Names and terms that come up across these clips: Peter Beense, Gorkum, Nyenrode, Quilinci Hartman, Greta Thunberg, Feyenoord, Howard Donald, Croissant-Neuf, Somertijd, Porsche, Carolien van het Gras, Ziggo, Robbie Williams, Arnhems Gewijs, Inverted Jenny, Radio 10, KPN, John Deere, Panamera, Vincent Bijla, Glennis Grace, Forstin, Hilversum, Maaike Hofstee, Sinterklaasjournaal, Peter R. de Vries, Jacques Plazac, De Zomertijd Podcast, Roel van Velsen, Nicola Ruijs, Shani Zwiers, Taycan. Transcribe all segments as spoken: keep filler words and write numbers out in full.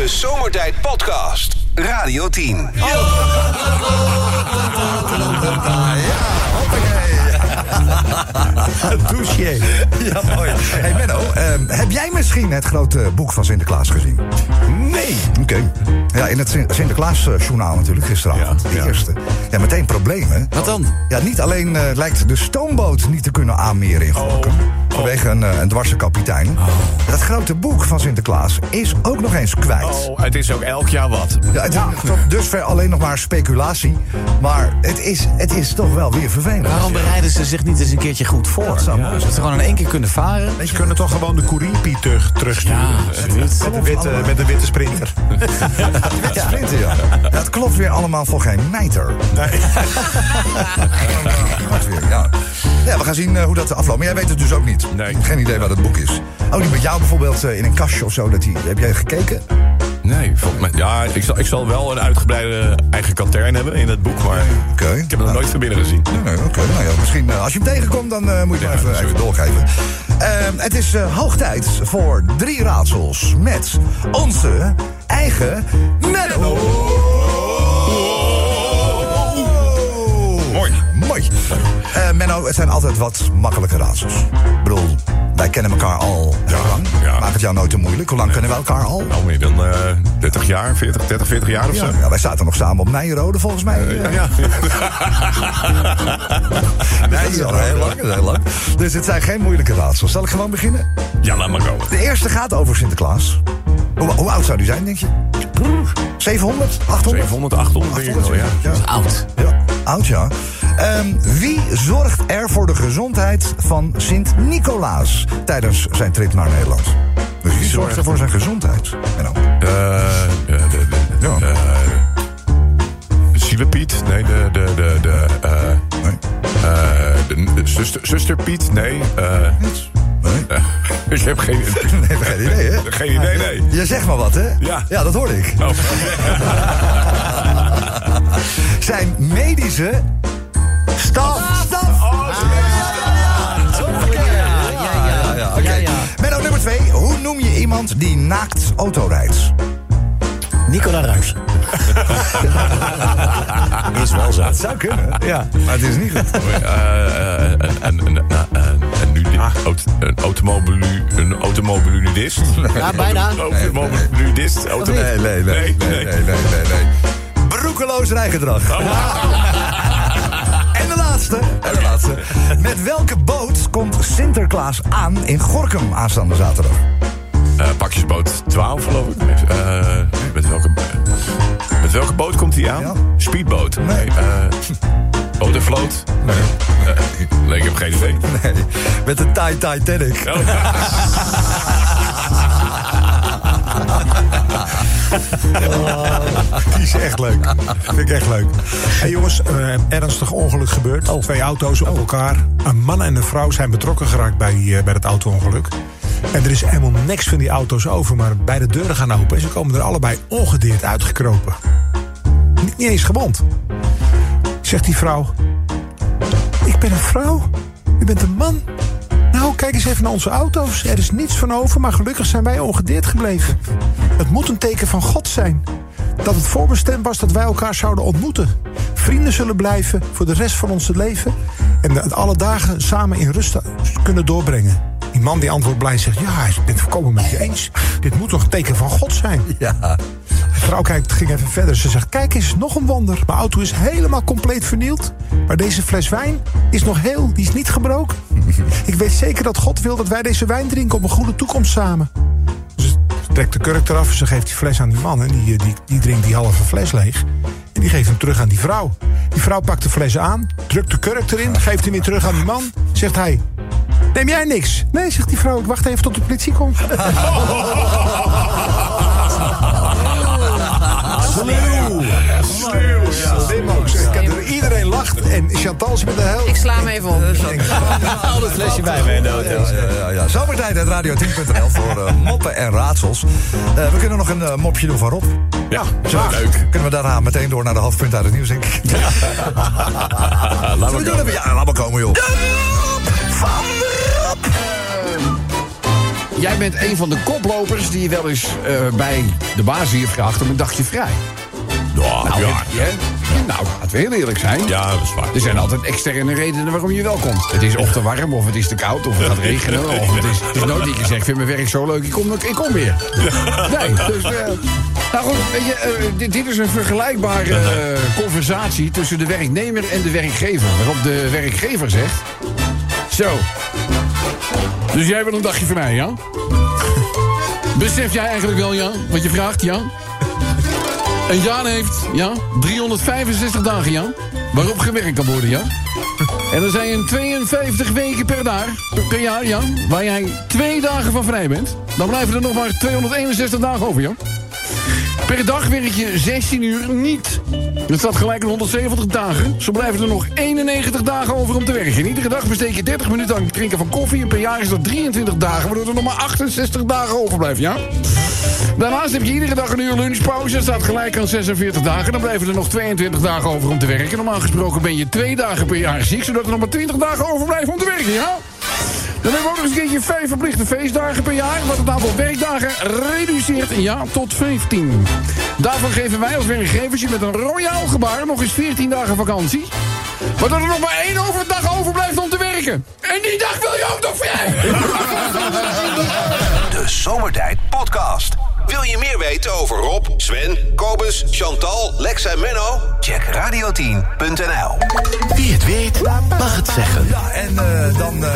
De Zomertijd Podcast. Radio tien. Ja, hoppakee. Een douche. Ja, mooi. Hey Menno, um, heb jij misschien het grote boek van Sinterklaas gezien? Nee. Oké. Okay. Ja, in het Sinterklaasjournaal natuurlijk gisteravond. Ja, de ja. eerste. Ja, meteen problemen. Wat dan? Ja, niet alleen uh, lijkt de stoomboot niet te kunnen aanmeren in Gorkum. Oh. Vanwege een, een dwarse kapitein. Oh. Dat grote boek van Sinterklaas is ook nog eens kwijt. Oh, het is ook elk jaar wat. Ja, het ja. is tot dusver alleen nog maar speculatie. Maar het is, het is toch wel weer vervelend. Waarom bereiden ze zich niet eens een keertje goed voor? Dat zou ja. ze gewoon in één keer kunnen varen. Ze kunnen toch gewoon de Koeriepie terugsturen. Ja, met, met, de witte, met de witte sprinter. Ja, de witte sprinter, ja. ja. Dat klopt weer allemaal voor geen mijter. Nee. Ja. Ja, we gaan zien hoe dat afloopt. Maar jij weet het dus ook niet. Nee. Geen idee wat het boek is. Oh, die met jou bijvoorbeeld in een kastje of zo. Dat die, heb jij gekeken? Nee, volgens mij. Ja, ik zal, ik zal wel een uitgebreide eigen katern hebben in het boek. Maar okay, ik heb hem nou, nog nooit van binnen gezien. Nee, nee, oké. Okay, nou ja, misschien als je hem tegenkomt, dan uh, moet je ja, hem even, even doorgeven. Uh, het is uh, hoog tijd voor drie raadsels met onze eigen Menno. Mooi. Mooi. Uh, Menno, het zijn altijd wat makkelijke raadsels. Ik bedoel, wij kennen elkaar al heel lang. Ja. Maakt het jou nooit te moeilijk? Hoe lang kennen we elkaar al? Nou, meer dan uh, dertig jaar, veertig, dertig, veertig jaar of ja. zo. Ja, wij zaten nog samen op Nyenrode, volgens mij. Uh, ja. ja. Nee, dat is al heel lang, heel lang. Dus het zijn geen moeilijke raadsels. Zal ik gewoon beginnen? Ja, laat maar komen. De eerste gaat over Sinterklaas. Hoe, hoe oud zou die zijn, denk je? zevenhonderd, achthonderd? zevenhonderd, achthonderd, achthonderd, achthonderd, achthonderd, ja. Dat is oud. Ja. Oud, ja. Um, wie zorgt er voor de gezondheid van Sint-Nicolaas tijdens zijn trip naar Nederland? Dus wie zorgt er voor zijn gezondheid? Menno. Eh, uh, uh, ja. uh, Zielepiet? Nee, de... de, de, de uh, nee. Uh, de, de zuster, zusterpiet? Nee. Uh, Niets. Nee. Ik heb geen idee. Nee, geen idee, hè? Geen idee, nee. Je zegt maar wat, hè? Ja. Ja, dat hoorde ik. Oh. Zijn medische... Staf! Staf! Oh, ja, ja, ja. Oké. Menno, nummer twee. Hoe noem je iemand die naakt autorijdt? Nicola Ruijs. Dat is wel zo. Dat zou kunnen. Ja. Maar het is niet goed. Een automobilunudist. Ja, bijna. Een automobilunudist. Nee, nee, nee. Broekeloos rijgedrag. En de laatste. En de laatste. Met welke boot komt Sinterklaas aan in Gorkum aanstaande zaterdag? Uh, pakjesboot twaalf, geloof ik. Uh, met, welke, met welke boot komt hij aan? Ja. Speedboot? Nee. nee. Uh, Watervloot? Nee. Uh, nee, ik heb geen idee. Nee. Met de Thai Titanic. Oh. Oh, die is echt leuk. Vind ik echt leuk. Hey jongens, een ernstig ongeluk gebeurd. Oh. Twee auto's op elkaar. Een man en een vrouw zijn betrokken geraakt bij, uh, bij het auto-ongeluk. En er is helemaal niks van die auto's over, maar beide deuren gaan open. En ze komen er allebei ongedeerd uitgekropen. Niet, niet eens gewond. Zegt die vrouw: ik ben een vrouw, u bent een man. Nou, kijk eens even naar onze auto's. Er is niets van over, maar gelukkig zijn wij ongedeerd gebleven. Het moet een teken van God zijn. Dat het voorbestemd was dat wij elkaar zouden ontmoeten. Vrienden zullen blijven voor de rest van ons leven. En alle dagen samen in rust kunnen doorbrengen. Die man die antwoordt blij zegt: ja, ik ben het volkomen met je eens. Dit moet toch een teken van God zijn? Ja. De vrouw kijkt, ging even verder. Ze zegt: kijk eens, nog een wonder. Mijn auto is helemaal compleet vernield. Maar deze fles wijn is nog heel. Die is niet gebroken. Ik weet zeker dat God wil dat wij deze wijn drinken op een goede toekomst samen. Ze trekt de kurk eraf. Ze geeft die fles aan die man. En die, die, die drinkt die halve fles leeg. En die geeft hem terug aan die vrouw. Die vrouw pakt de fles aan. Drukt de kurk erin. Geeft hem weer terug aan die man. Zegt hij: neem jij niks? Nee, zegt die vrouw. Ik wacht even tot de politie komt. Sluw. Sluw. Slim ook. Iedereen lacht. En Chantal is met de hel. Ik sla hem even op. Al het flesje bij me in de auto. Zomertijd uit radio tien punt n l voor uh, moppen en raadsels. Uh, we kunnen nog een uh, mopje doen van Rob. Ja, zo leuk. Kunnen we daarna meteen door naar de halfpunt uit het nieuws, denk ik. Ja. Laat maar komen. Ja, laat maar komen, joh. Van Rob. jij bent een van de koplopers die wel eens uh, bij de baas hier vraagt om een dagje vrij. Ja, nou, ja, het, ja. Ja. Nou, laten we heel eerlijk zijn. Ja, dat is waar. Er zijn altijd externe redenen waarom je wel komt. Het is of te warm, of het is te koud, of het gaat regenen. Of het is, het is nooit dat je zegt, vind mijn werk zo leuk, ik kom, ik kom weer. Nee, dus... Uh, nou goed, weet je, uh, dit, dit is een vergelijkbare uh, conversatie tussen de werknemer en de werkgever. Waarop de werkgever zegt... Zo, dus jij wil een dagje van mij, ja? Besef jij eigenlijk wel, ja, wat je vraagt, ja? En Jan heeft, ja, driehonderdvijfenzestig dagen, Jan, waarop gewerkt kan worden, ja. En er zijn tweeënvijftig weken per, dag, per jaar, Jan, waar jij twee dagen van vrij bent. Dan blijven er nog maar tweehonderdeenenzestig dagen over, Jan. Per dag werk je zestien uur niet. Dat staat gelijk aan honderdzeventig dagen. Zo blijven er nog eenennegentig dagen over om te werken. Iedere dag besteed je dertig minuten aan het drinken van koffie. En per jaar is dat drieëntwintig dagen, waardoor er nog maar achtenzestig dagen overblijven, ja? Daarnaast heb je iedere dag een uur lunchpauze. Dat staat gelijk aan zesenveertig dagen. Dan blijven er nog tweeëntwintig dagen over om te werken. Normaal gesproken ben je twee dagen per jaar ziek, zodat er nog maar twintig dagen overblijven om te werken, ja? Dan hebben we ook nog eens een keertje vijf verplichte feestdagen per jaar, wat het aantal werkdagen reduceert, ja, tot vijftien. Daarvan geven wij als werkgevers je met een royaal gebaar nog eens veertien dagen vakantie, waardoor er nog maar één overdag overblijft om te werken. En die dag wil je ook nog vrij! De Zomertijd Podcast. Wil je meer weten over Rob, Sven, Kobus, Chantal, Lex en Menno? Check radio tien punt n l. Wie het weet, mag het zeggen. Ja, en uh, dan uh,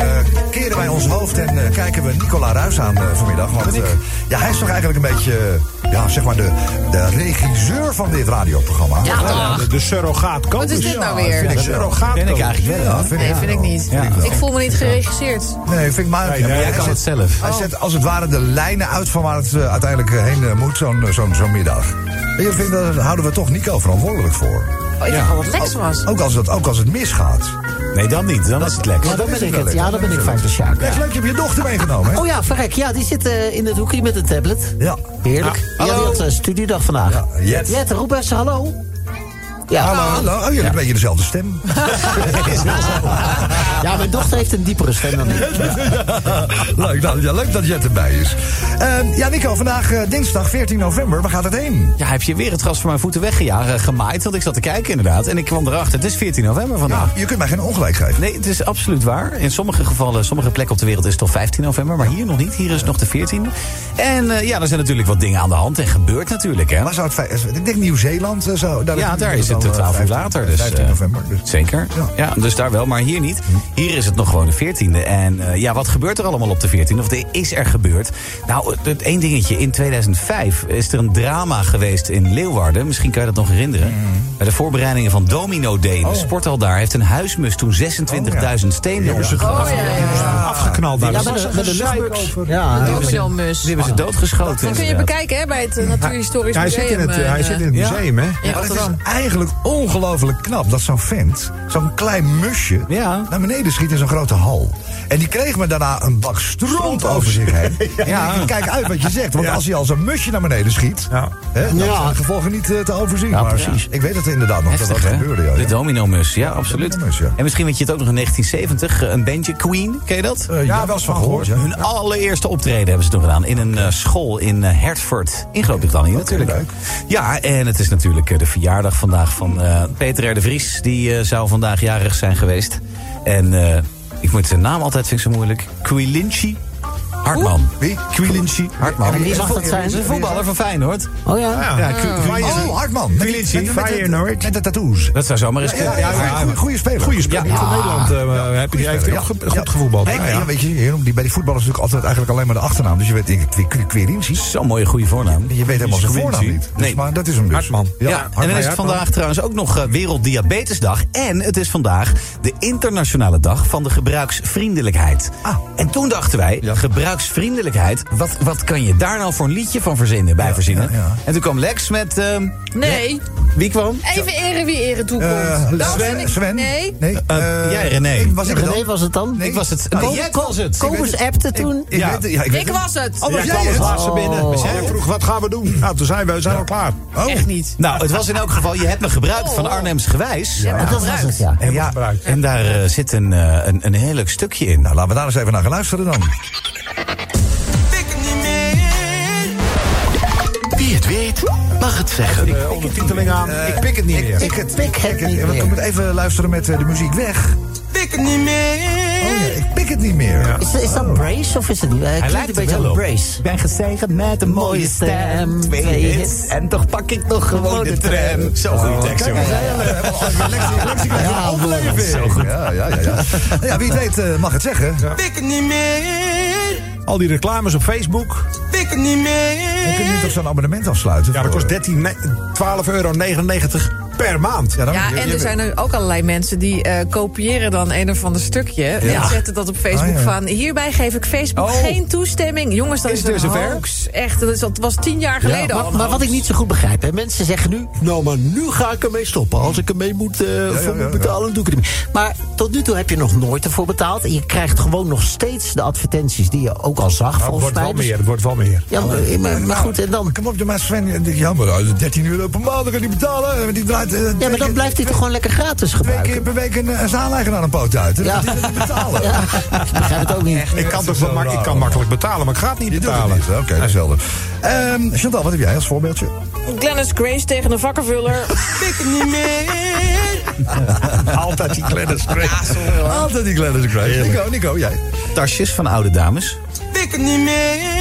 keren wij ons hoofd en uh, kijken we Nicola Ruijs aan uh, vanmiddag. Want uh, ja, hij is toch eigenlijk een beetje, uh, ja, zeg maar de, de regisseur van dit radioprogramma. Ja, ja, de, de surrogaat Kobus. Wat is dit nou weer? Ja, ik surrogaat ben ik eigenlijk wel. Ja, vind nee, ik vind wel. ik niet. Ja. Vind ik, ik voel me niet geregisseerd. Nee, vind ik maar... Nee, nee, ja, maar jij kan het zelf. Hij oh. zet als het ware de lijnen uit van waar het uh, uiteindelijk... heen moet zo'n zo'n zo'n middag. En je vindt, daar houden we toch Nico verantwoordelijk voor. Oh, ik dacht al wat Lex was. Ook als, het, ook als het misgaat. Nee, dan niet. Dan dat, is het Lex. Ja, dan ben ik het. Ja, dan ben ik vaak de Sjaak. Lex, leuk, je hebt je dochter meegenomen, hè? Oh ja, verrek. Ja, die zit uh, in het hoekje met een tablet. Ja. Heerlijk. Ja, ja, die had uh, studiedag vandaag. Ja, Jet. Jet, roep eens hallo. Ja. Hallo, hallo. Oh, jullie hebben een beetje dezelfde stem. Ja, mijn dochter heeft een diepere stem dan ik. Ja. Leuk, dat, ja, leuk dat Jet erbij is. Uh, ja, Nico, vandaag uh, dinsdag veertien november. Waar gaat het heen? Ja, heb je weer het gras van mijn voeten weggejaagd, gemaaid. Want ik zat te kijken inderdaad. En ik kwam erachter. Het is veertien november vandaag. Ja, je kunt mij geen ongelijk geven. Nee, het is absoluut waar. In sommige gevallen, sommige plekken op de wereld is het al vijftien november. Maar hier nog niet. Hier is het nog de veertiende. En uh, ja, er zijn natuurlijk wat dingen aan de hand. En gebeurt natuurlijk, hè. Maar zou het... Ik denk Nieuw-Zeeland. Zou, daar ja, daar is het. twaalf uur later. Dus, vijftien november. Dus. Zeker. Ja. ja, dus daar wel, maar hier niet. Hier is het nog gewoon de veertiende. En uh, ja, wat gebeurt er allemaal op de veertiende? Of de, is er gebeurd? Nou, het één dingetje. In tweeduizend vijf is er een drama geweest in Leeuwarden. Misschien kan je dat nog herinneren. Mm. Bij de voorbereidingen van Domino Day. De oh. sporthal daar heeft een huismus toen zesentwintigduizend oh, ja. steendozen ja. oh, ja, ja. afgeknald. Ja, met de, de luchtbux. Ja, de Domino-mus. Die hebben ze doodgeschoten. Dat, dat kun je bekijken, hè, bij het uh, Natuurhistorisch hij, Museum. Hij zit in het, uh, hij zit in het ja. museum, hè? Ja, dat is eigenlijk ongelooflijk knap dat zo'n vent, zo'n klein musje, ja. naar beneden schiet in zo'n grote hal. En die kreeg me daarna een bak stront over zich heen. ja. Ja. Kijk uit wat je zegt, want ja. als hij al zo'n musje naar beneden schiet, ja. hè, dan ja. zijn de gevolgen niet uh, te overzien. Ja, maar precies. Ik weet het inderdaad nog. Heftig, dat dat gebeurde. Ja, ja. De dominomus, ja, absoluut. Dominomus, ja. En misschien weet je het ook nog in negentien zeventig, een bandje, Queen, ken je dat? Uh, ja, ja, wel eens van gehoord. Ja. Hun allereerste optreden hebben ze toen gedaan in een uh, school in uh, Hertford, in Groot-Brittannië natuurlijk. Leuk. Ja, en het is natuurlijk uh, de verjaardag vandaag van Uh, Peter R. de Vries, die uh, zou vandaag jarig zijn geweest. En uh, ik moet zijn naam altijd, vind ik zo moeilijk. Quilinci Hartman. Wie? Quilinci Hartman. En wie mag dat zijn? Een voetballer van Feyenoord. Oh ja. ja. ja oh, Hartman. Quilinci Feyenoord. Met de tattoos. Dat zou zomaar eens kunnen. Ja, ja, ja, ja. Goede speler. Goede speler. Ja. Van Nederland uh, ja. heb je, heeft hij ja. goed, goed ja. gevoetbald. Ja, ja. Ja, weet je, die, bij die voetballers natuurlijk altijd eigenlijk alleen maar de achternaam. Dus je weet, Quilinci. Zo'n mooie goede voornaam. Je, je weet helemaal zijn voornaam niet. Dus, nee. Maar dat is hem dus. Hartman. Ja. ja. En dan is het vandaag trouwens ook nog Werelddiabetesdag. En het is vandaag de internationale dag van de gebruiksvriendelijkheid. En toen dachten wij, gebruik Vriendelijkheid. Wat, wat kan je daar nou voor een liedje van verzinnen, bij ja, verzinnen? Ja, ja. En toen kwam Lex met... Uh, nee. Wie kwam? Even eren wie eren toekomt. Uh, Sven? Sven? Nee. nee. Uh, uh, jij, René. Ik, was ik René het was het dan? Nee. Ik was het. Nou, Jij was het. Kobus appte toen. Ik, ik, ja. Weet, ja, ik, weet ik was het. Oh, was jij kwam het? Laatste oh. binnen. Dus jij vroeg, wat gaan we doen? Nou, toen zijn we zijn ja. al klaar. Oh. Echt niet. Nou, het was in elk geval, je hebt me gebruikt oh. van Arnhems Gewijs. Ja, ja. Dat was het, ja. En, ja, en daar uh, zit een, uh, een, een heerlijk stukje in. Nou, laten we daar eens even naar gaan luisteren dan. het weet, mag het zeggen. Ik, ik, ondertiteling aan. Uh, ik pik het niet ik, meer. Ik, ik pik, pik het niet meer. We moeten even luisteren met de muziek weg. Pik het niet meer. Oh ja, ik pik het niet meer. Ja. Is, is dat oh. Brace of is het... Uh, Hij lijkt een beetje wel op Brace. Ik ben gezegend met een mooie stem. Twee hits. En toch pak ik nog gewoon de tram. Zo'n goede tekst, jongen. Zo goed. Ja, ja, ja, ja. Ja, wie het weet uh, mag het zeggen. Ja. Pik het niet meer. Al die reclames op Facebook. Pik het niet meer. Dan kun je toch zo'n abonnement afsluiten? Ja, dat kost twaalf euro negenennegentig per maand. Ja, dan ja, en er zijn er ook allerlei mensen die uh, kopiëren dan een of ander stukje. Ja. En zetten dat op Facebook ah, ja. van... Hierbij geef ik Facebook oh. geen toestemming. Jongens, dat is, is een hoax. Echt, dat, is, dat was tien jaar geleden ja, maar, al. Maar wat ik niet zo goed begrijp, hè, mensen zeggen nu... Nou, maar nu ga ik ermee stoppen. Als ik ermee moet, uh, ja, ja, voor moet betalen, ja, ja. doe ik het niet meer. Maar tot nu toe heb je nog nooit ervoor betaald. En je krijgt gewoon nog steeds de advertenties die je ook al zag. Nou, het wordt wel meer, het wordt wel meer. Ja, maar, maar, maar, maar goed, en dan... Kom op, maar Sven, jammer, dertien euro per maand, dan kan je niet betalen. Die draait, uh, ja, maar dan blijft hij toch gewoon lekker gratis gebruiken. Twee keer per week een, een zaaleigenaar een poot uit. Ja. Dat is niet betalen. Ja. Ik begrijp het ook niet. Echt, ik, kan wel, maar, ik kan makkelijk betalen, maar ik ga het niet je betalen. Oké, okay, dat is helder. Um, Chantal, wat heb jij als voorbeeldje? Glennis Grace tegen een vakkenvuller. Pik het niet meer. Altijd die Glennis Grace. Ja, altijd die Glennis Grace. Nico, Nico, jij. Tasjes van oude dames. Pik het niet meer.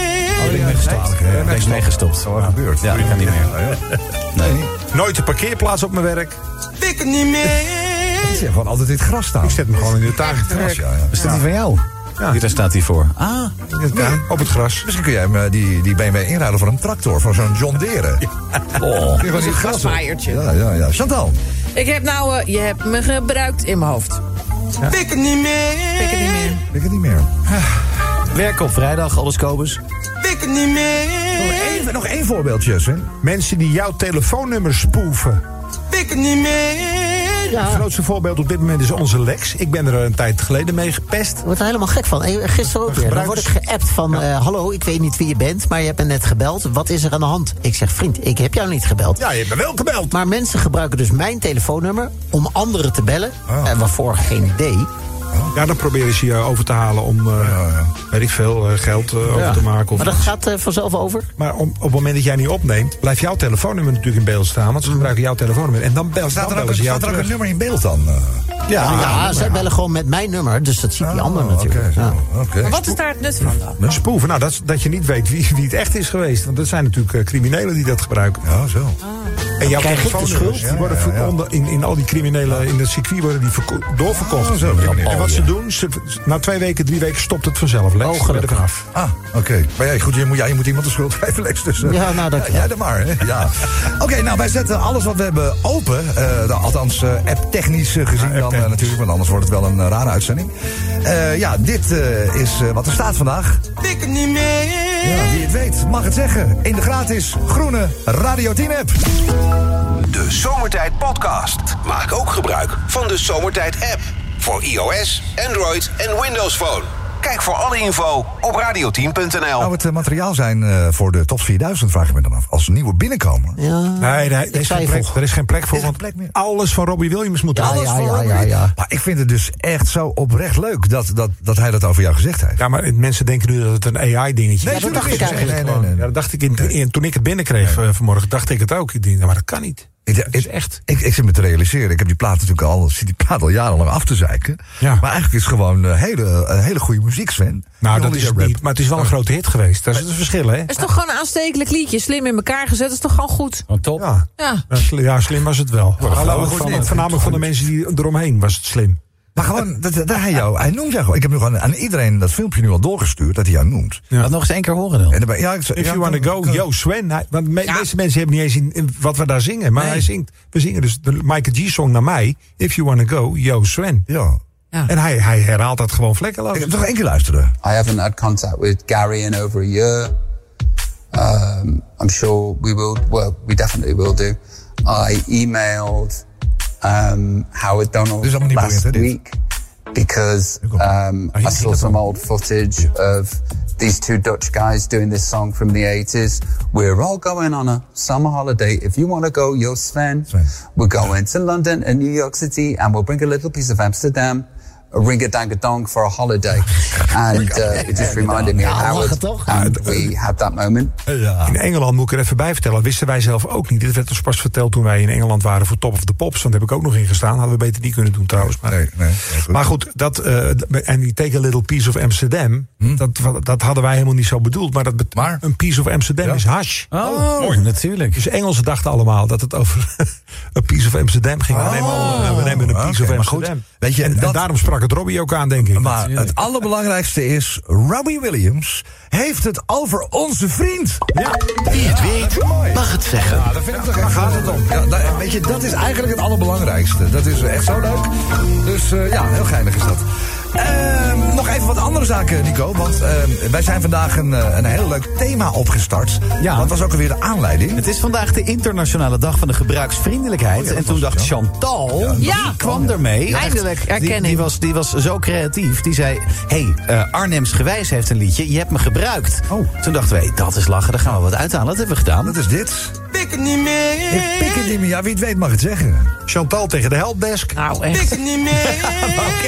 Oh, ja, meegestopt. Ja, ja, meegestopt. meegestopt. Wat ja. gebeurt? Ja, dat kan niet meer. Ja, ja. Nee. Nee. Nooit een parkeerplaats op mijn werk. Pik het niet meer. Ik zeg gewoon altijd in het gras staan. Ik zet hem gewoon in de tuin. Het gras, ja. Is dat die van jou? Ja. Daar staat hij voor. Ah. Ja, op het gras. Misschien kun jij hem die, die B M W inruilen voor een tractor. Voor zo'n John Deere. Ja. Oh. Dat is een grasmaaiertje. Ja, ja, ja. Chantal. Ik heb nou... Uh, je hebt me gebruikt in mijn hoofd. Ja. Pik het niet meer. Pik het niet meer. Pik het niet meer. Werk op vrijdag, alles Kobus. Pik het niet meer. Nog één, nog één voorbeeldje, hè? Mensen die jouw telefoonnummer spoeven. Pik het niet meer. Ja. Het grootste voorbeeld op dit moment is onze Lex. Ik ben er een tijd geleden mee gepest. Ik word er helemaal gek van. Gisteren ook weer. Dan word ik geappt van... Ja. Uh, hallo, ik weet niet wie je bent, maar je hebt me net gebeld. Wat is er aan de hand? Ik zeg, vriend, ik heb jou niet gebeld. Ja, je hebt me wel gebeld. Maar mensen gebruiken dus mijn telefoonnummer om anderen te bellen. Oh. Uh, waarvoor geen idee... Ja, dan proberen ze je over te halen om, uh, weet ik veel, uh, geld uh, ja. over te maken. Of maar dat iets. gaat uh, vanzelf over? Maar om, op het moment dat jij niet opneemt, blijft jouw telefoonnummer natuurlijk in beeld staan. Want ze gebruiken jouw telefoonnummer. En dan bel, staat dan er, ook, staat er ook een nummer in beeld dan? Uh, ja, ja, ja zij bellen gewoon met mijn nummer. Dus dat ziet oh, die ander natuurlijk. Okay, ja. zo, okay. Maar wat is daar het nut van dan? Een spoeven. Nou, dat, dat je niet weet wie, wie het echt is geweest. Want dat zijn natuurlijk uh, criminelen die dat gebruiken. Ja, zo. Ah. En jouw telefoonnummers ja, worden ja, ja. Onder, in, in al die criminelen in het circuit worden die verko- doorverkocht. Oh, zo. En wat ze doen, ze, na twee weken, drie weken stopt het vanzelf. Lex, oh, gelukkig. Af. Ah, oké. Okay. Maar ja, goed, je moet, ja, je moet iemand de schuld geven, Lex. Dus, uh, ja, nou, dat ja, ja, dan maar. Hè. Ja. Oké, okay, nou, wij zetten alles wat we hebben open. Uh, althans, uh, app-technisch uh, gezien ja, dan uh, natuurlijk. Want anders wordt het wel een uh, rare uitzending. Uh, ja, dit uh, is uh, wat er staat vandaag. Pik het niet meer. Ja, wie het weet, mag het zeggen. In de gratis groene Radio tien app. De Zomertijd Podcast. Maak ook gebruik van de Zomertijd app. Voor iOS, Android en Windows Phone. Kijk voor alle info op radio tien punt n l. Nou, het uh, materiaal zijn uh, voor de top vierduizend, vraag ik me dan af. Als nieuwe binnenkomen. Ja, nee, nee er, is geen plek, er is geen plek voor. Geen want plek meer. Alles van Robbie Williams moet ja, alles ja, van ja, ja, ja. Maar ik vind het dus echt zo oprecht leuk dat, dat, dat hij dat over jou gezegd heeft. Ja, maar mensen denken nu dat het een A I-dingetje is. Nee, dat dacht ik eigenlijk gewoon. Dat dacht ik toen ik het binnenkreeg nee. uh, vanmorgen, dacht ik het ook. Ik dacht, maar dat kan niet. Ik, is echt. Ik, ik zit me te realiseren. Ik heb die plaat natuurlijk al, zit die plaat al jarenlang af te zeiken. Ja. Maar eigenlijk is het gewoon uh, hele, uh, hele goede muziek, Sven. Nou, dat is niet, maar het is wel een grote hit geweest. Dat is het verschil, hè? Het is toch gewoon een aanstekelijk liedje. Slim in elkaar gezet, dat is toch gewoon goed? Oh, top. Ja. Ja. Ja, slim was het wel. Ja, Hallo, van, het voornamelijk van de mensen die eromheen was het slim. Maar gewoon, dat, dat hij jou, hij noemt jou gewoon. Ik heb nu gewoon aan iedereen dat filmpje nu al doorgestuurd, dat hij jou noemt. Ja. Dat nog eens één keer horen dan. En daarbij, ja, ik, If ja, you wanna go, go, yo Sven. Hij, want de me, ja. meeste mensen hebben niet eens in, in wat we daar zingen. Maar nee. hij zingt, we zingen dus de Michael G-song naar mij. If you wanna go, yo Sven. Ja. Ja. En hij, hij herhaalt dat gewoon vlekkeloos. Ik heb toch één keer luisteren. I haven't had contact with Gary in over a year. Um, I'm sure we will, well, we definitely will do. I emailed... Um, Howard Donald last week because um, I saw some old footage of these two Dutch guys doing this song from the eighties. We're all going on a summer holiday. If you want to go, yo Sven. Sven. We're going to London and New York City and we'll bring a little piece of Amsterdam. ring-a-dang-a-dong for a holiday. And uh, it just reminded me of Howard. And we had that moment. In Engeland, moet ik er even bij vertellen, wisten wij zelf ook niet. Dit werd ons pas verteld toen wij in Engeland waren voor Top of the Pops. Want daar heb ik ook nog in gestaan. Hadden we beter niet kunnen doen trouwens. Maar nee, nee, goed. Maar goed, dat, uh, en die Take a Little Piece of Amsterdam, hm? dat, dat hadden wij helemaal niet zo bedoeld. Maar, dat bet- maar? een Piece of Amsterdam ja. is hash. Oh, oh mooi. Natuurlijk. Dus Engelsen dachten allemaal dat het over een Piece of Amsterdam ging. Oh, we, nemen al, we nemen een Piece okay, of Amsterdam. Goed, weet je, en, dat, en daarom sprak het Robbie ook aan, denk ik. Maar natuurlijk. Het allerbelangrijkste is, Robbie Williams heeft het over onze vriend. Ja. Wie het weet, mag het zeggen. Ja, dat vind ik toch echt. Daar gaat het om. Ja, daar, weet je, dat is eigenlijk het allerbelangrijkste. Dat is echt zo leuk. Dus uh, ja, heel geinig is dat. Uh, nog even wat andere zaken, Nico. Want uh, wij zijn vandaag een, een heel leuk thema opgestart. Ja. Dat was ook alweer de aanleiding. Het is vandaag de internationale dag van de gebruiksvriendelijkheid. Oh, ja, en toen dacht ja. Chantal, ja, die ja. kwam ermee. Ja, eindelijk, herkenning. Die, die, was, die was zo creatief. Die zei, hé, hey, uh, Arnhems Gewijs heeft een liedje. Je hebt me gebruikt. Oh. Toen dachten we, dat is lachen. Daar gaan we wat uithalen. Dat hebben we gedaan. Dat is dit. Pik het niet meer. Ik pik het niet meer. Ja, wie het weet mag het zeggen. Chantal tegen de helpdesk. Nou, echt. Pik het niet meer.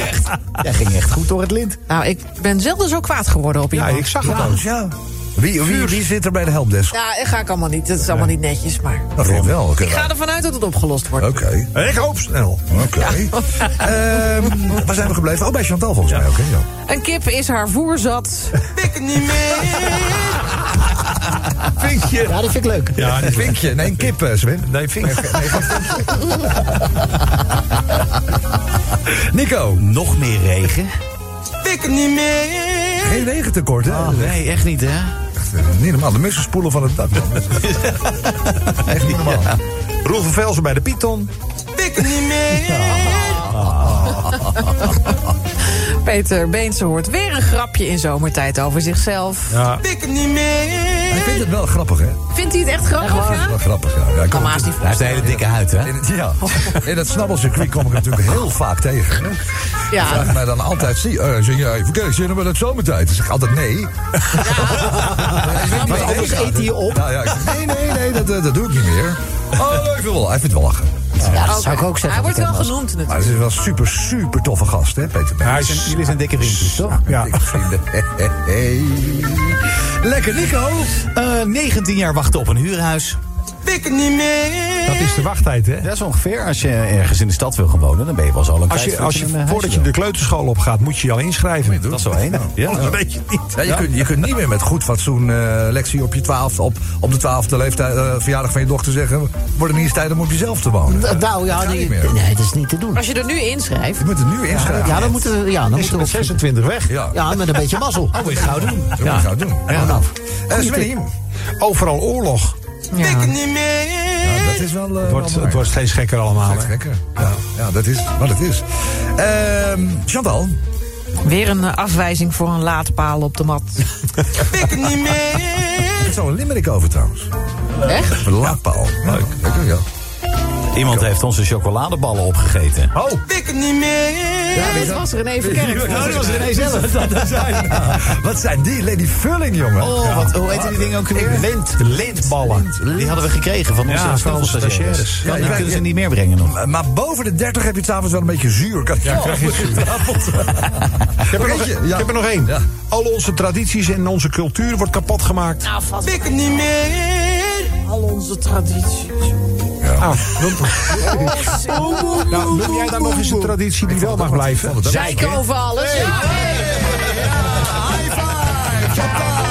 Ja, echt. Jij ging echt goed door het lint. Nou, ik ben zelden zo kwaad geworden op iemand. Ja, ik zag het al. Ja. Wie, wie, wie zit er bij de helpdesk? Ja, dat ga ik allemaal niet. Dat is allemaal niet netjes, maar... Dat vind ik wel. Okay. Ik ga ervan uit dat het opgelost wordt. Oké. Okay. Ik hoop snel. Oké. Okay. Ja. Uh, waar zijn we gebleven? Oh, bij Chantal volgens ja. mij. Okay, ja. Een kip is haar voer zat. Pik niet meer. Vinkje. Ja, dat vind ik leuk. Ja, dat vinkje. Nee, een kip, Sven. Nee, vinkje. Nee, Nico. Nog meer regen? Pik niet meer. Geen regentekort, hè? Oh, nee, echt niet, hè? Echt, niet normaal. De mussen spoelen van het dak. Echt niet normaal. Ja. Roel van Velsen bij de Python. Pik niet meer. Oh. Peter Beense hoort weer een grapje in Zomertijd over zichzelf. Ja. Pik niet meer. Hij vindt het wel grappig, hè? Vindt hij het echt grappig, ja? Ik vind het wel grappig, ja. ja kan maar niet hij heeft een hele dikke huid, hè? In het, ja. In dat snabbelcircuit kom ik natuurlijk heel vaak tegen. Hè? Ja. Vraag mij dan altijd, zie uh, zeg jij, even kijken, zitten we dat Zomertijd? Dan zeg ik altijd nee. Ja. Ja, maar anders eet hij je op. Nou, ja, ik zeg, nee, nee, nee, dat, dat doe ik niet meer. Oh, ik wil wel, hij vindt wel lachen. Ja, ja, dat zou ik ook zeggen. Hij wordt wel was. genoemd natuurlijk. Maar het is wel super, super toffe gast, hè, Peter Beense. Ja, jullie zijn dikke vriendjes, toch? Ja. Dikke vrienden. Lekker, Nico. Uh, negentien jaar wachten op een huurhuis. Pik niet meer. Dat is de wachttijd, hè? Dat is ongeveer. Als je ergens in de stad wil gaan wonen, dan ben je wel zo al een als je, tijd. Als je, je, voordat je de kleuterschool opgaat, moet je je al inschrijven. Dat is wel één. Ja, dat weet je niet. Ja, je, ja. Kunt, je kunt niet meer met goed fatsoen uh, lectie op je twaalfde, op, op de twaalfde leeftijd, uh, verjaardag van je dochter zeggen, wordt het niet eens tijd om op jezelf te wonen. D- nou ja, dat nee, nee, dat is niet te doen. Als je er nu inschrijft. Je moet er nu inschrijven. Ja, dan moet er ja, dan is er op zesentwintig weg. Ja. ja, met een beetje mazzel. Dat moet je gauw doen. Dat moet je gauw doen. Sven, overal oorlog. Ja. Pik niet meer. Ja, dat is wel, uh, het, wordt, wel het wordt steeds gekker allemaal. Steeds gekker. Ja, ja, dat is wat het is. Uh, Chantal. Weer een afwijzing voor een laadpaal op de mat. Pik niet meer. Er is zo'n limerick over trouwens. Echt? Een laadpaal. Ja. Leuk. Lekker, ja. Iemand heeft onze chocoladeballen opgegeten. Oh! Pik niet meer! Ja, dat was René Verkerk. Nou, dat was René zelf. Dat zijn. Wat zijn die? Lady Vulling, jongen. Oh, wat, hoe heette die dingen ook weer? Lint. Lintballen. Die hadden we gekregen van onze stagiaires. Ja, die kunnen ze niet meer brengen nog. Maar boven de dertig heb je s'avonds wel een beetje zuur. Ja, krijg je zuur. Ik heb er nog één. Al onze tradities en onze cultuur wordt kapot gemaakt. Nou, vast. Pik niet meer! Al onze tradities. Ja. Ah, nou, noem jij daar nog eens een traditie die wel mag blijven? Zeiken over alles. Hey, hey, hey. High five, Chantal.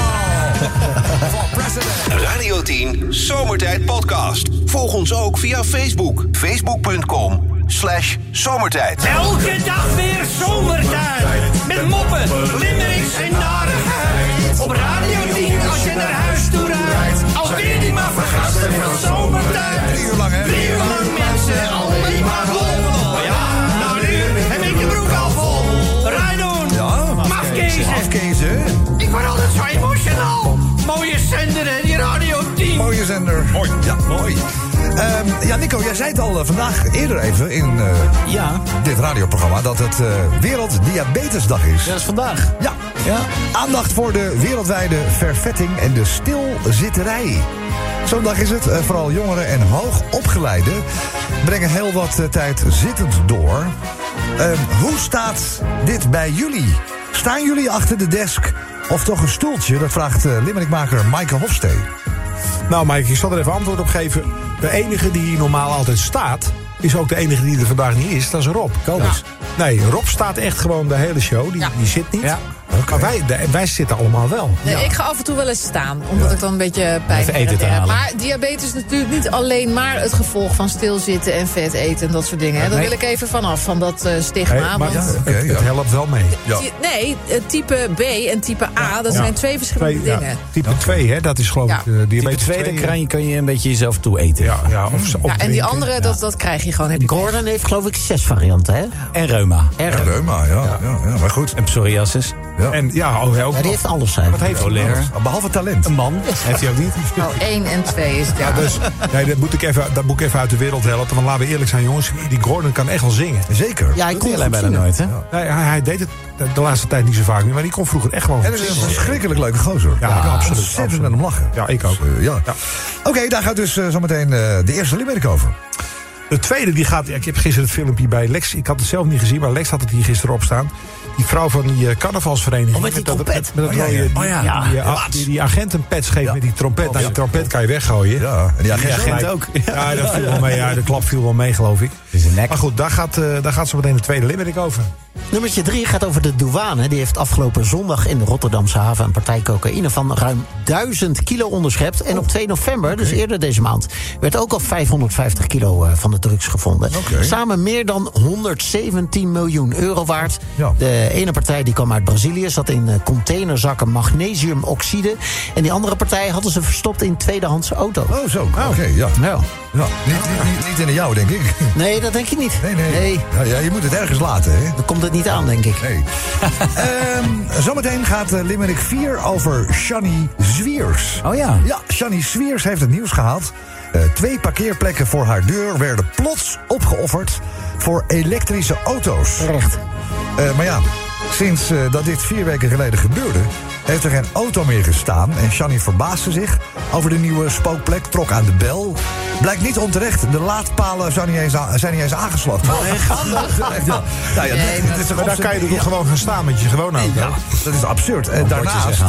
Voor president. Radio tien, Zomertijd Podcast. Volg ons ook via Facebook. Facebook.com slash Zomertijd. Elke dag weer Zomertijd. Met moppen, limericks en narigheid. Op Radio tien als je naar huis toe rijdt. Alweer die maar vergasten van Zomertijd. Drie uur lang mensen, alleen maar vol. Maar ja, nou nu heb ik de broek al vol. Rijdoen, ja, mafkezen. Mafkezen. Ik word altijd zo emotional. Mooie zender, hè, die Radio tien. Mooie zender. Mooi, ja, mooi. Um, ja, Nico, jij zei het al uh, vandaag eerder even in uh, ja. dit radioprogramma... dat het uh, Werelddiabetesdag is. Ja, dat is vandaag. Ja. ja. Aandacht voor de wereldwijde vervetting en de stilzitterij. Zo'n dag is het. Uh, vooral jongeren en hoogopgeleiden brengen heel wat uh, tijd zittend door. Um, hoe staat dit bij jullie? Staan jullie achter de desk of toch een stoeltje? Dat vraagt uh, limmerikmaker Maaike Hofstee. Nou, Maaike, ik zal er even antwoord op geven. De enige die hier normaal altijd staat, is ook de enige die er vandaag niet is. Dat is Rob. Kobus. Ja. Nee, Rob staat echt gewoon de hele show. Die, ja. die zit niet. Ja. Okay. Maar wij, wij zitten allemaal wel. Nee, ja. Ik ga af en toe wel eens staan, omdat ja. ik dan een beetje pijn heb. Maar diabetes is natuurlijk niet alleen maar het gevolg van stilzitten en vet eten en dat soort dingen. Ja, nee. Daar wil ik even vanaf, van dat uh, stigma. Hey, maar, want ja, okay, het, ja. het helpt wel mee. Ja. Nee, type B en type A, ja. dat ja. zijn twee verschillende twee, dingen. Ja. Type okay. twee, hè, dat is geloof ik ja. uh, diabetes type twee, dan ja. kan je een beetje jezelf toe eten. Ja, ja, of ja, en die andere, ja. dat, dat krijg je gewoon. Heb Gordon heeft geloof ik zes varianten, hè? Ja. En reuma. En reuma, en reuma ja. Ja. Ja, ja. Maar goed. En psoriasis. Ja. En ja, oh, ja, ook ja, die heeft alles zijn. Wat heeft hij? Behalve talent. Een man. Heeft hij ook niet. Nou, één en twee is het, ja. ja dus, nee, dat, moet ik even, dat moet ik even uit de wereld helpen. Want laten we eerlijk zijn, jongens. Die Gordon kan echt wel zingen. Zeker. Ja, hij kon het bijna nooit, hè? Ja. Nee, hij, hij deed het de laatste tijd niet zo vaak meer. Maar die kon vroeger echt wel. En dat is een verschrikkelijk leuke gozer. Ja, ja, ja absoluut. Ontzettend met hem lachen. Ja, ik ook. Uh, ja. ja. Oké, okay, daar gaat dus uh, zometeen uh, de eerste limerick over. De tweede, die gaat... Ik heb gisteren het filmpje bij Lex. Ik had het zelf niet gezien, maar Lex had het hier gisteren op staan. Die vrouw van die carnavalsvereniging. Oh, met die trompet. Met dat mooie. Oh ja, die, oh, ja. die, ja. die, die agent een pet geeft ja. met die trompet. Nou, die trompet kan je weggooien. Ja, en die agent, die agent ook. Ja, ja, dat viel wel mee. Ja, de klap viel wel mee, geloof ik. Is een nek. Maar goed, daar gaat, uh, daar gaat zo meteen de tweede limerick over. Nummertje drie gaat over de douane. Die heeft afgelopen zondag in de Rotterdamse haven een partij cocaïne van ruim duizend kilo onderschept. En op twee november, dus eerder deze maand, werd ook al vijfhonderdvijftig kilo van de drugs gevonden. Okay. Samen meer dan honderdzeventien miljoen euro waard. Ja. De ene partij die kwam uit Brazilië, zat in containerzakken magnesiumoxide. En die andere partij hadden ze verstopt in tweedehands auto. Oh, zo. Oh. Oké, okay, ja. ja. ja. Niet, niet, niet in de jou, denk ik. Nee, dat denk ik niet. Nee, nee. nee. Ja, ja, je moet het ergens laten, hè? Dan komt het niet aan, denk ik. Nee. um, zometeen gaat uh, Limerick vier over Shani Zwiers. Oh ja. Ja, Shani Zwiers heeft het nieuws gehaald. Uh, twee parkeerplekken voor haar deur werden plots opgeofferd voor elektrische auto's. Echt. Uh, maar ja, sinds uh, dat dit vier weken geleden gebeurde, heeft er geen auto meer gestaan. En Shani verbaasde zich over de nieuwe spookplek, trok aan de bel. Blijkt niet onterecht, de laadpalen zijn niet eens, a- zijn niet eens aangesloten. Oh, echt? ja, nou ja, nee, dit, dit is maar daar kan je er toch ja. gewoon gaan staan met je gewone auto? Ja, dat is absurd. En daarnaast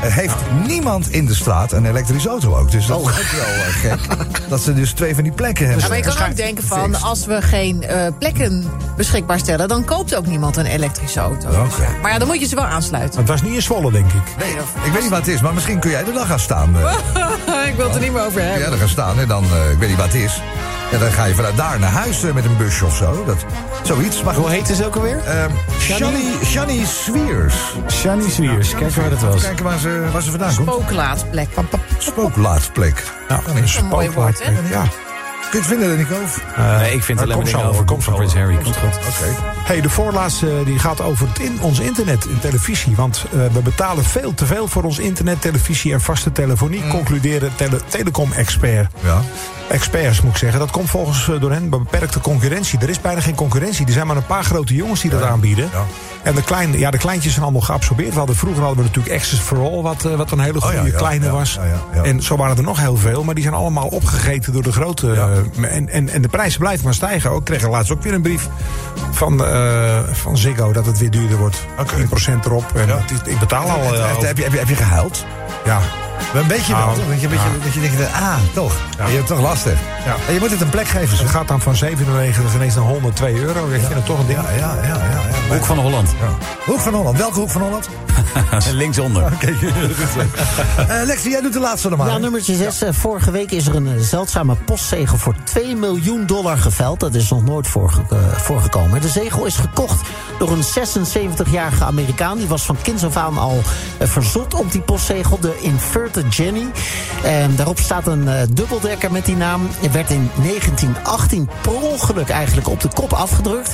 heeft niemand in de straat een elektrische auto ook. Dus dat oh. is ook wel gek dat ze dus twee van die plekken hebben. Ja, maar je kan ook denken van, als we geen uh, plekken beschikbaar stellen, dan koopt ook niemand een elektrische auto. Okay. Maar ja, dan moet je ze wel aansluiten. Het was niet in Zwolle, denk ik. Nee, ik was... weet niet wat het is, maar misschien kun jij er dan gaan staan. Ik wil het er niet meer over hebben. Kun jij er gaan staan en dan, uh, ik weet niet wat het is. Ja, dan ga je vanuit daar naar huis uh, met een busje of zo. Dat, zoiets. Maar hoe heet het ook alweer? Uh, Shani Zwiers. Shani Zwiers, nou, kijk waar dat was. Kijken waar ze, waar ze vandaan komt. Spooklaadplek. Spooklaadplek. Nou, dat is een mooi woord, hè? Ja. Kun je het vinden, Nico? Uh, nee, ik vind het alleen maar over. Komt van Prins Harry. Komt goed. Okay. Hey, de voorlaatste die gaat over het in, ons internet en televisie. Want uh, we betalen veel te veel voor ons internet, televisie en vaste telefonie. Mm. Concluderen tele, telecom-expert. Ja. Experts, moet ik zeggen. Dat komt volgens uh, door hen beperkte concurrentie. Er is bijna geen concurrentie. Er zijn maar een paar grote jongens die ja. dat aanbieden. Ja. En de, klein, ja, de kleintjes zijn allemaal geabsorbeerd. We hadden, vroeger hadden we natuurlijk Access for All, wat, uh, wat een hele goede oh, ja, ja, kleine ja, was. Ja, ja, ja. En zo waren er nog heel veel. Maar die zijn allemaal opgegeten door de grote... Ja. En, en, en de prijzen blijven maar stijgen. Ik kreeg laatst ook weer een brief van, uh, van Ziggo dat het weer duurder wordt. Okay. tien procent erop. En ja. het, ik betaal al... Het, het, het, heb, je, heb, je, heb je gehuild? Ja. Een beetje wel, oh, toch? Dat je, ja. je, je denkt, ah, toch. Ja. Je hebt het toch lastig. Ja. En je moet het een plek geven. Zo. Het gaat dan van zevenennegentig ineens naar honderdtwee euro. Ik ja. vind het toch een ding. Ja, ja, ja, ja, ja. Hoek van Holland. Ja. Hoek van Holland. Welke Hoek van Holland? Linksonder. Oké. Okay. uh, Lexie, jij doet de laatste normaal. Ja, nummertje zes. Ja. Vorige week is er een zeldzame postzegel voor twee miljoen dollar geveild. Dat is nog nooit voorge- uh, voorgekomen. De zegel is gekocht door een zesenzeventigjarige Amerikaan. Die was van kinds af aan al uh, verzot op die postzegel. De Inverted Jenny. Uh, daarop staat een uh, dubbeldekker met die naam. Er werd in negentien achttien per ongeluk eigenlijk op de kop afgedrukt.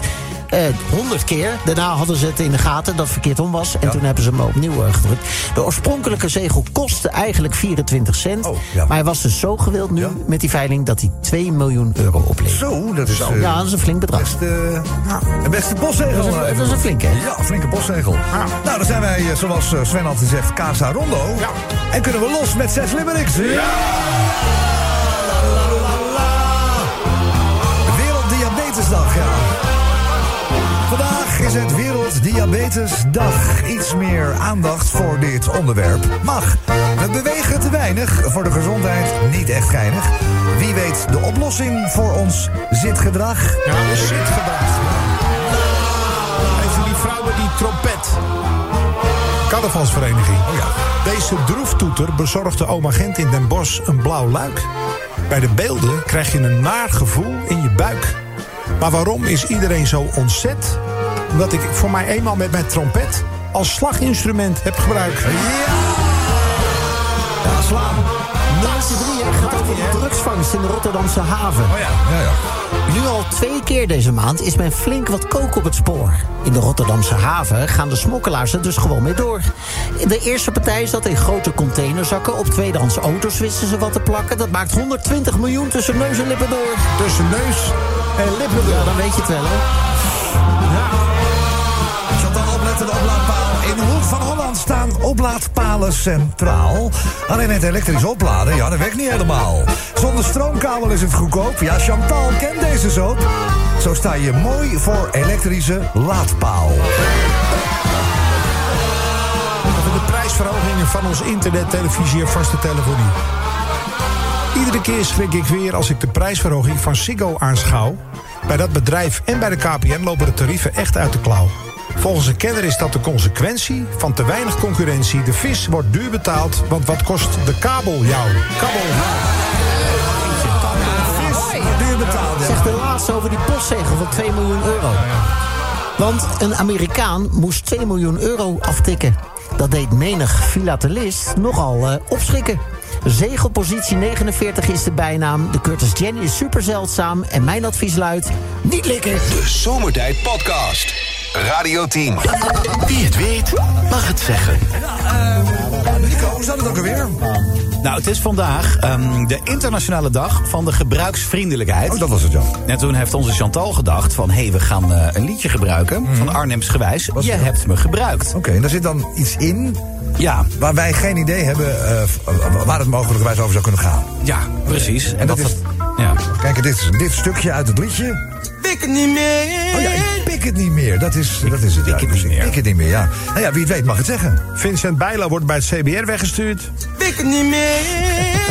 honderd eh, keer. Daarna hadden ze het in de gaten dat het verkeerd om was. En ja. toen hebben ze hem opnieuw uh, gedrukt. De oorspronkelijke zegel kostte eigenlijk vierentwintig cent. Oh, ja. Maar hij was dus zo gewild nu ja. met die veiling dat hij twee miljoen euro oplevert. Zo, dat is... Uh, ja, dat is een flink bedrag. Best, uh, nou, een beste postzegel. Dat is, dat is een flinke. Ja, een flinke postzegel. Ah. Nou, dan zijn wij, zoals Sven altijd zegt, Casa Rondo. Ja. En kunnen we los met zes limericks. Ja! Dag, ja. Vandaag is het Werelddiabetesdag. Iets meer aandacht voor dit onderwerp mag. We bewegen te weinig, voor de gezondheid niet echt geinig. Wie weet de oplossing voor ons zitgedrag? Ja, zitgedrag. Even die vrouwen die trompet. Carnavalsvereniging. Oh ja. Deze droeftoeter bezorgde oma Gent in Den Bosch een blauw luik. Bij de beelden krijg je een naar gevoel in je buik. Maar waarom is iedereen zo ontzet? Omdat ik voor mij eenmaal met mijn trompet als slaginstrument heb gebruikt. Ja! Ja, slaan. negentien drie gaat over de drugsvangst in de Rotterdamse haven. Oh ja, ja, ja. Nu al twee keer deze maand is men flink wat kook op het spoor. In de Rotterdamse haven gaan de smokkelaars er dus gewoon mee door. De eerste partij zat in grote containerzakken. Op tweedehands auto's wisten ze wat te plakken. Dat maakt honderdtwintig miljoen tussen neus en lippen door. Tussen neus en lippen door. Ja, dan weet je het wel, hè. Ja. Ik zat al oplettende oplaadpaal. In de hoek van Holland staan oplaadpalen centraal. Alleen het elektrisch opladen, ja, dat werkt niet helemaal. Zonder stroomkabel is het goedkoop. Ja, Chantal kent deze soap. Zo sta je mooi voor elektrische laadpaal. Over de prijsverhogingen van ons internet, televisie en vaste telefonie. Iedere keer schrik ik weer als ik de prijsverhoging van Ziggo aanschouw. Bij dat bedrijf en bij de K P N lopen de tarieven echt uit de klauw. Volgens een kenner is dat de consequentie van te weinig concurrentie. De vis wordt duur betaald, want wat kost de kabel jou? Kabel jou. De vis wordt duur betaald. Zegt de laatste over die postzegel van twee miljoen euro. Want een Amerikaan moest twee miljoen euro aftikken. Dat deed menig filatelist nogal uh, opschrikken. Zegelpositie negenenveertig is de bijnaam. De Curtis Jenny is super zeldzaam. En mijn advies luidt, niet likken. De Zomertijd Podcast. Radio tien. Wie het weet, mag het zeggen. Nou, uh, Nico, hoe staat het ook alweer? Nou, het is vandaag um, de internationale dag van de gebruiksvriendelijkheid. Oh, dat was het, ja. En toen heeft onze Chantal gedacht van... hé, hey, we gaan uh, een liedje gebruiken mm. van Arnhems Gewijs. Was Je het? hebt me gebruikt. Oké, okay, en daar zit dan iets in... Ja. Waar wij geen idee hebben uh, waar het mogelijkerwijs over zou kunnen gaan. Ja, precies. Okay. En, en dat, dat is... Dat, ja. Kijk, dit, dit stukje uit het liedje... Pik het niet meer. Oh ja, ik pik het niet meer. Dat is, dat is het. Pik het niet meer. Pik het niet meer, ja. Nou ja, wie het weet mag het zeggen. Vincent Bijla wordt bij het C B R weggestuurd. Pik het niet meer.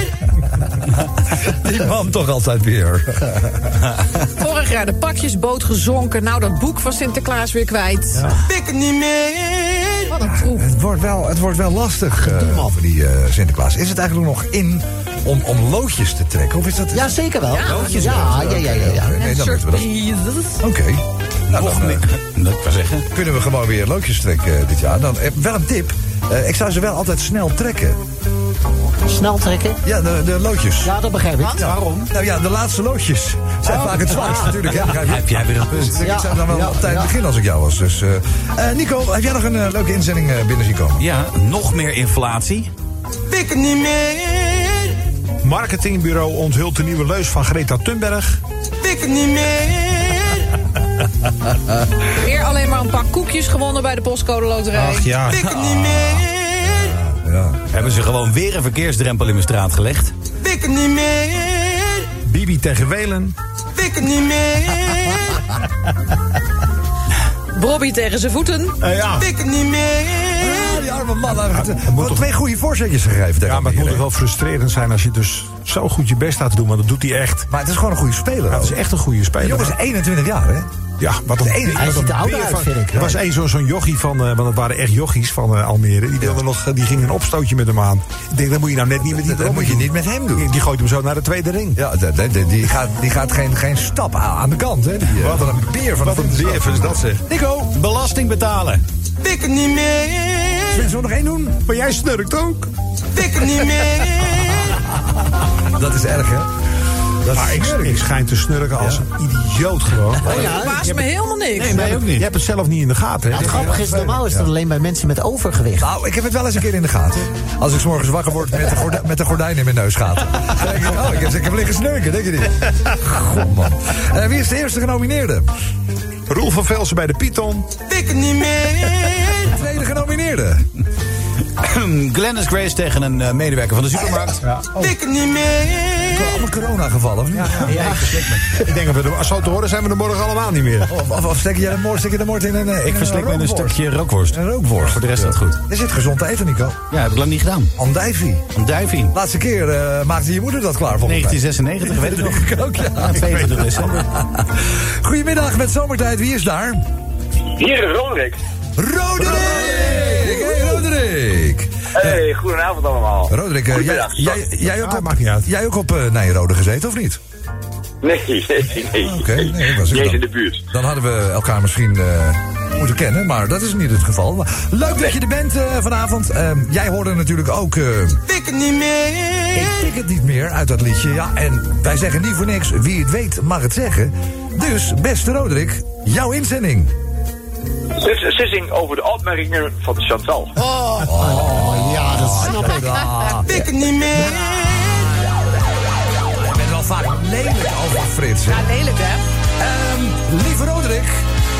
Die man toch altijd weer. Vorig jaar de pakjesboot gezonken. Nou, dat boek van Sinterklaas weer kwijt. Ja. Pik het niet meer. Wat een troep. Ja, het, wordt wel, het wordt wel lastig uh, over die uh, Sinterklaas. Is het eigenlijk nog in... Om, om loodjes te trekken, of is dat... Ja, zeker wel. Ja, loodjes, ja, ja, ja, ja. ja, ja. Nee, dan weten we dat. Oké. Okay. Nou, nog meer. Dat kan zeggen. Kunnen we gewoon weer loodjes trekken dit jaar. Dan, wel een tip. Uh, ik zou ze wel altijd snel trekken. Snel trekken? Ja, de, de loodjes. Ja, dat begrijp ik. Want, ja. Waarom? Nou ja, de laatste loodjes zijn oh. vaak het zwaarst, ah. natuurlijk. Hè, begrijp je? Heb jij weer een punt? Dus, ja. Ik zou dan wel ja. op tijd ja. beginnen als ik jou was. Dus, uh, uh, Nico, heb jij nog een uh, leuke inzending uh, binnen zien komen? Ja, nog meer inflatie. Pik het niet meer. Marketingbureau onthult de nieuwe leus van Greta Thunberg. Pik het niet meer. Weer alleen maar een paar koekjes gewonnen bij de postcode loterij. Ach ja. Pik het ah. niet meer. Ja. Hebben ze gewoon weer een verkeersdrempel in mijn straat gelegd? Pik het niet meer. Bibi tegen Welen. Pik het niet meer. Bobby tegen zijn voeten. Uh, ja. Pik het niet meer. Die arme man, ja, het, het moet toch twee goede voorzetjes gegeven. Ja, maar het moet toch wel frustrerend zijn als je dus zo goed je best laat doen. Want dat doet hij echt. Maar het is gewoon een goede speler. Het is echt een goede speler. Jongens, eenentwintig jaar, hè? Ja, wat een ene. Hij ziet er ouder uit, vind ik. Er was één zo'n jochie van, uh, want het waren echt jochies van uh, Almere. Die, wilde nog, uh, die ging een opstootje met hem aan. Ik denk, dat moet je nou net niet met die dat moet je niet met hem doen. Die, die gooit hem zo naar de tweede ring. Ja, de, de, de, die gaat, die gaat geen, geen stap aan de kant, hè? Die, uh, wat een beer van wat een beer van dat, zeg. Nico, belasting betalen. Pik het niet meer. Zullen we nog één doen? Maar jij snurkt ook. Pik het niet meer. Dat is erg, hè? Dat maar ik, ik schijn te snurken als ja. een idioot gewoon. Ja, ja, ja, verbaast me helemaal niks. Nee, mij ook niet. Je hebt het zelf niet in de gaten. Ja, het grappige is, normaal is dat ja. alleen bij mensen met overgewicht. Nou, ik heb het wel eens een keer in de gaten. Als ik 's morgens wakker word met de, gordijn, met de gordijn in mijn neusgaten. Dan denk ik, oh, ik heb, ik heb liggen snurken, denk je niet? God, man. Uh, wie is de eerste genomineerde? Roel van Velsen bij de Python. Tik niet meer. Tweede genomineerde. Glennis Grace tegen een medewerker van de supermarkt. Ja. Oh. Tik niet meer. Allemaal coronagevallen, of niet? Ja, ja, ja. Ik denk, dat we, zo te horen zijn we er morgen allemaal niet meer. Of, of, of stek je de moord, stek je de moord in een rookworst? Ik verslik me in een stukje rookworst. Een rookworst. Voor de rest is dat goed. Er zit gezond eten, Nico. Ja, heb ik lang niet gedaan. Andijvie. Andijvie. Laatste keer uh, maakte je moeder dat klaar, volgens mij. negentien zesennegentig, weet ik nog. Ook, ja. vijfentwintig december. Goedemiddag, met Zomertijd. Wie is daar? Hier is Roderick. Roderick! Hey, Roderick! Hey, goedenavond allemaal. Roderick, uh, jij, jij, jij, ook op, jij ook op uh, Nyenrode gezeten, of niet? Nee, nee, nee. Oké, okay, nee, was ik in de buurt. Dan hadden we elkaar misschien uh, moeten kennen, maar dat is niet het geval. Leuk nee. dat je er bent uh, vanavond. Uh, jij hoorde natuurlijk ook... Uh, tik het niet meer. Ik tik het niet meer uit dat liedje, ja. En wij zeggen niet voor niks, wie het weet mag het zeggen. Dus, beste Roderick, jouw inzending. Een sissing over de opmerkingen van de Chantal. Oh, oh ja, dat snap ik. Tik het niet meer. Ik ben wel vaak lelijk over Frits. Hè? Ja, lelijk hè. Um, lieve Roderick,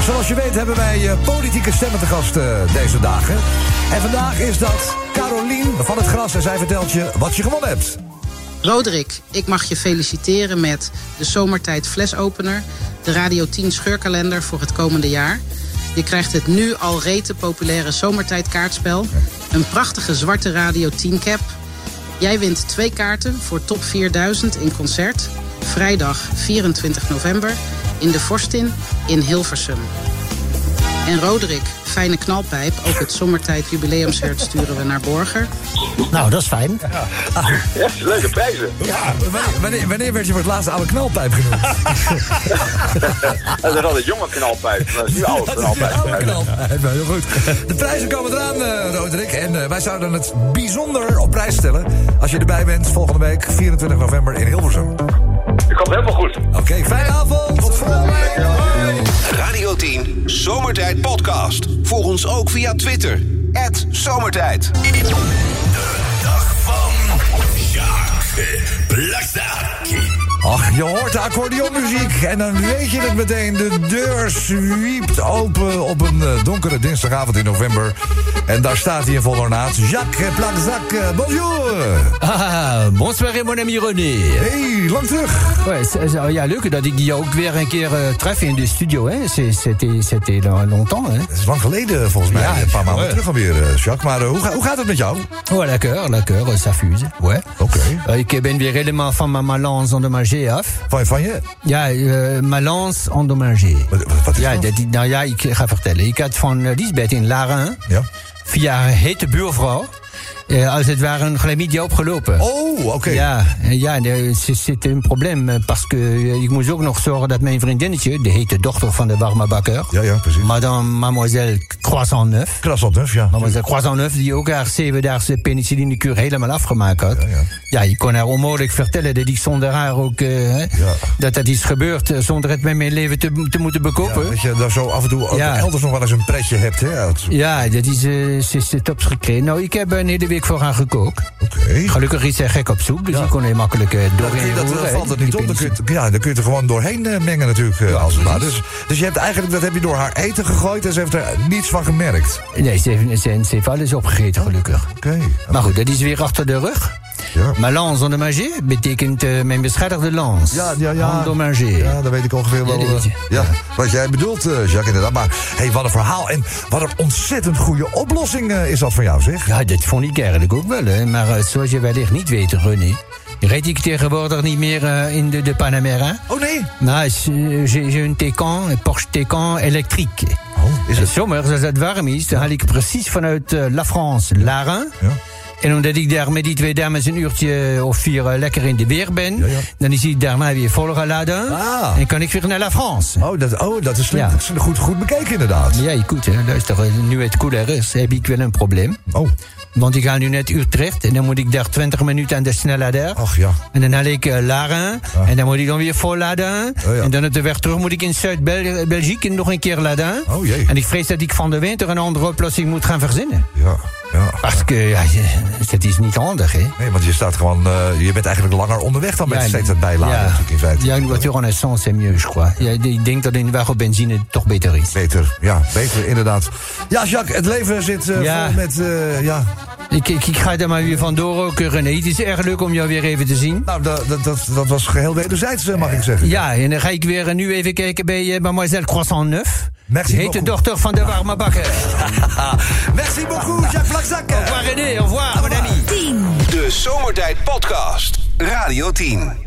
zoals je weet hebben wij uh, politieke stemmen te gast uh, deze dagen. En vandaag is dat Carolien van het Gras en zij vertelt je wat je gewonnen hebt. Roderick, ik mag je feliciteren met de Zomertijd Flesopener, de Radio tien scheurkalender voor het komende jaar. Je krijgt het nu al rete populaire Zomertijd kaartspel. Een prachtige zwarte Radio tien cap. Jij wint twee kaarten voor top vierduizend in concert. Vrijdag vierentwintig november in de Forstin in Hilversum. En Roderick, fijne knalpijp. Ook het Zomertijd jubileumshirt sturen we naar Borger. Nou, dat is fijn. Ja, ah. ja leuke prijzen. Ja, wanneer, wanneer werd je voor het laatste oude knalpijp genoemd? Dat is al een jonge knalpijp. Dat is nu oude knalpijp. Dat is oude knalpijp. Ja, heel goed. De prijzen komen eraan, uh, Roderick. En uh, wij zouden het bijzonder op prijs stellen als je erbij bent volgende week vierentwintig november in Hilversum. Dat komt helemaal goed. Oké, okay, fijne avond. Tot volgende week. Radio tien Zomertijd Podcast. Volg ons ook via Twitter. at Zomertijd. De dag van Jacques Plazac. Ach, je hoort de accordeonmuziek en dan weet je het meteen. De deur zwiept open op een donkere dinsdagavond in november. En daar staat hij in vol ornaat. Jacques Plazac, bonjour. Ah, bonsoir mon ami René. Hey, lang terug. Ouais, ja, leuk dat ik je ook weer een keer uh, tref in de studio. C'était longtemps. Hè? Dat is lang geleden volgens mij. Ja, een paar maanden ouais. terug alweer, Jacques. Maar uh, hoe, ga, hoe gaat het met jou? Oh, lekker, lekker. Ça fuse. Ouais. Oké. Okay. Uh, ik ben weer helemaal van mijn malance endommagé. Af. Van, van je? Ja, uh, malance endommagé. Wat, wat is ja, dat? Die, nou ja, ik ga vertellen. Ik had van uh, Lisbeth in Laren, ja. via hete buurvrouw, uh, als het ware een chlamydia opgelopen. Oh, oké. Okay. Ja, ja zit een probleem. Parce que, uh, ik moest ook nog zorgen dat mijn vriendinnetje, de hete dochter van de warme bakker, ja, ja, precies. Madame Mademoiselle Croissant-Neuf. Croissant-Neuf, ja. Mademoiselle Croissant-Neuf, die ook haar zevendaagse penicillinekur helemaal afgemaakt had. Ja, ja. Ja, ik kon haar onmogelijk vertellen dat ik zonder haar ook... Uh, ja. dat dat iets gebeurt zonder het met mijn leven te, te moeten bekopen. Ja, dat je daar zo af en toe ja. elders nog wel eens een pretje hebt, hè? Uit... Ja, dat is, uh, ze is tops gekregen. Nou, ik heb een hele week voor haar gekookt. Okay. Gelukkig is zij gek op soep, dus ja. ik kon heel makkelijk uh, doorheen dat, roeren. Dat valt het niet op, dan kun, je, ja, dan kun je er gewoon doorheen uh, mengen natuurlijk. Uh, ja, als het maar. Dus, dus je hebt eigenlijk, dat heb je door haar eten gegooid en ze heeft er niets van gemerkt. Nee, ze heeft, ze, ze heeft alles opgegeten, gelukkig. Oké. Okay. Maar goed, dat is weer achter de rug. Ja. Maar lans endommagé betekent uh, mijn beschadigde lans. Ja, ja, ja. Endommagé. Ja, dat weet ik ongeveer wel. Uh, ja, ja. Wat jij bedoelt, uh, Jacques, inderdaad. Maar hey, wat een verhaal en wat een ontzettend goede oplossing uh, is dat van jou, zeg. Ja, dat vond ik eigenlijk ook wel, hè. Maar uh, zoals je wellicht niet weet, René... Rijd ik tegenwoordig niet meer uh, in de, de Panamera. Oh nee? Nou, j'ai een Taycan, een Porsche Taycan elektriek. Oh, is het? Sommers, als het warm is, dan haal ik precies vanuit uh, La France, Laren... Ja. En omdat ik daar met die twee dames een uurtje of vier uh, lekker in de weer ben... Ja, ja. Dan is hij daarna weer volgeladen. Ah. En kan ik weer naar La France. Oh, dat, oh, dat is ja. goed, goed bekeken inderdaad. Ja, goed. Hè. Luister, nu het koeler is, heb ik wel een probleem. Oh. Want ik ga nu net Utrecht en dan moet ik daar twintig minuten aan de snellader. Ach ja. En dan haal ik uh, Laren ah. en dan moet ik dan weer volladen. Oh, ja. En dan op de weg terug moet ik in Zuid-België nog een keer laden. Oh jee. En ik vrees dat ik van de winter een andere oplossing moet gaan verzinnen. Ja. Ja. Ach, ja, dat is niet handig, hè? Nee, want je staat gewoon, uh, je bent eigenlijk langer onderweg dan met ja, steeds het bijladen, ja, natuurlijk in feite. Ja, une voiture en essence, c'est mieux, je crois. Ja, ik denk dat een wagen op benzine toch beter is. Beter, ja, beter, inderdaad. Ja, Jacques, het leven zit uh, ja. vol met, uh, ja... Ik, ik, ik ga daar maar weer vandoor ook, René. Het is erg leuk om jou weer even te zien. Nou, dat, dat, dat, dat was geheel wederzijds, mag ik zeggen. Ja, en dan ga ik weer nu even kijken bij uh, mademoiselle Croissant Neuf. Merci beaucoup. Heet de dochter van de warme bakker. Merci beaucoup, Jacques Plazac. Au revoir, René. Au revoir, mon ami. tien. De Zomertijd Podcast. Radio tien.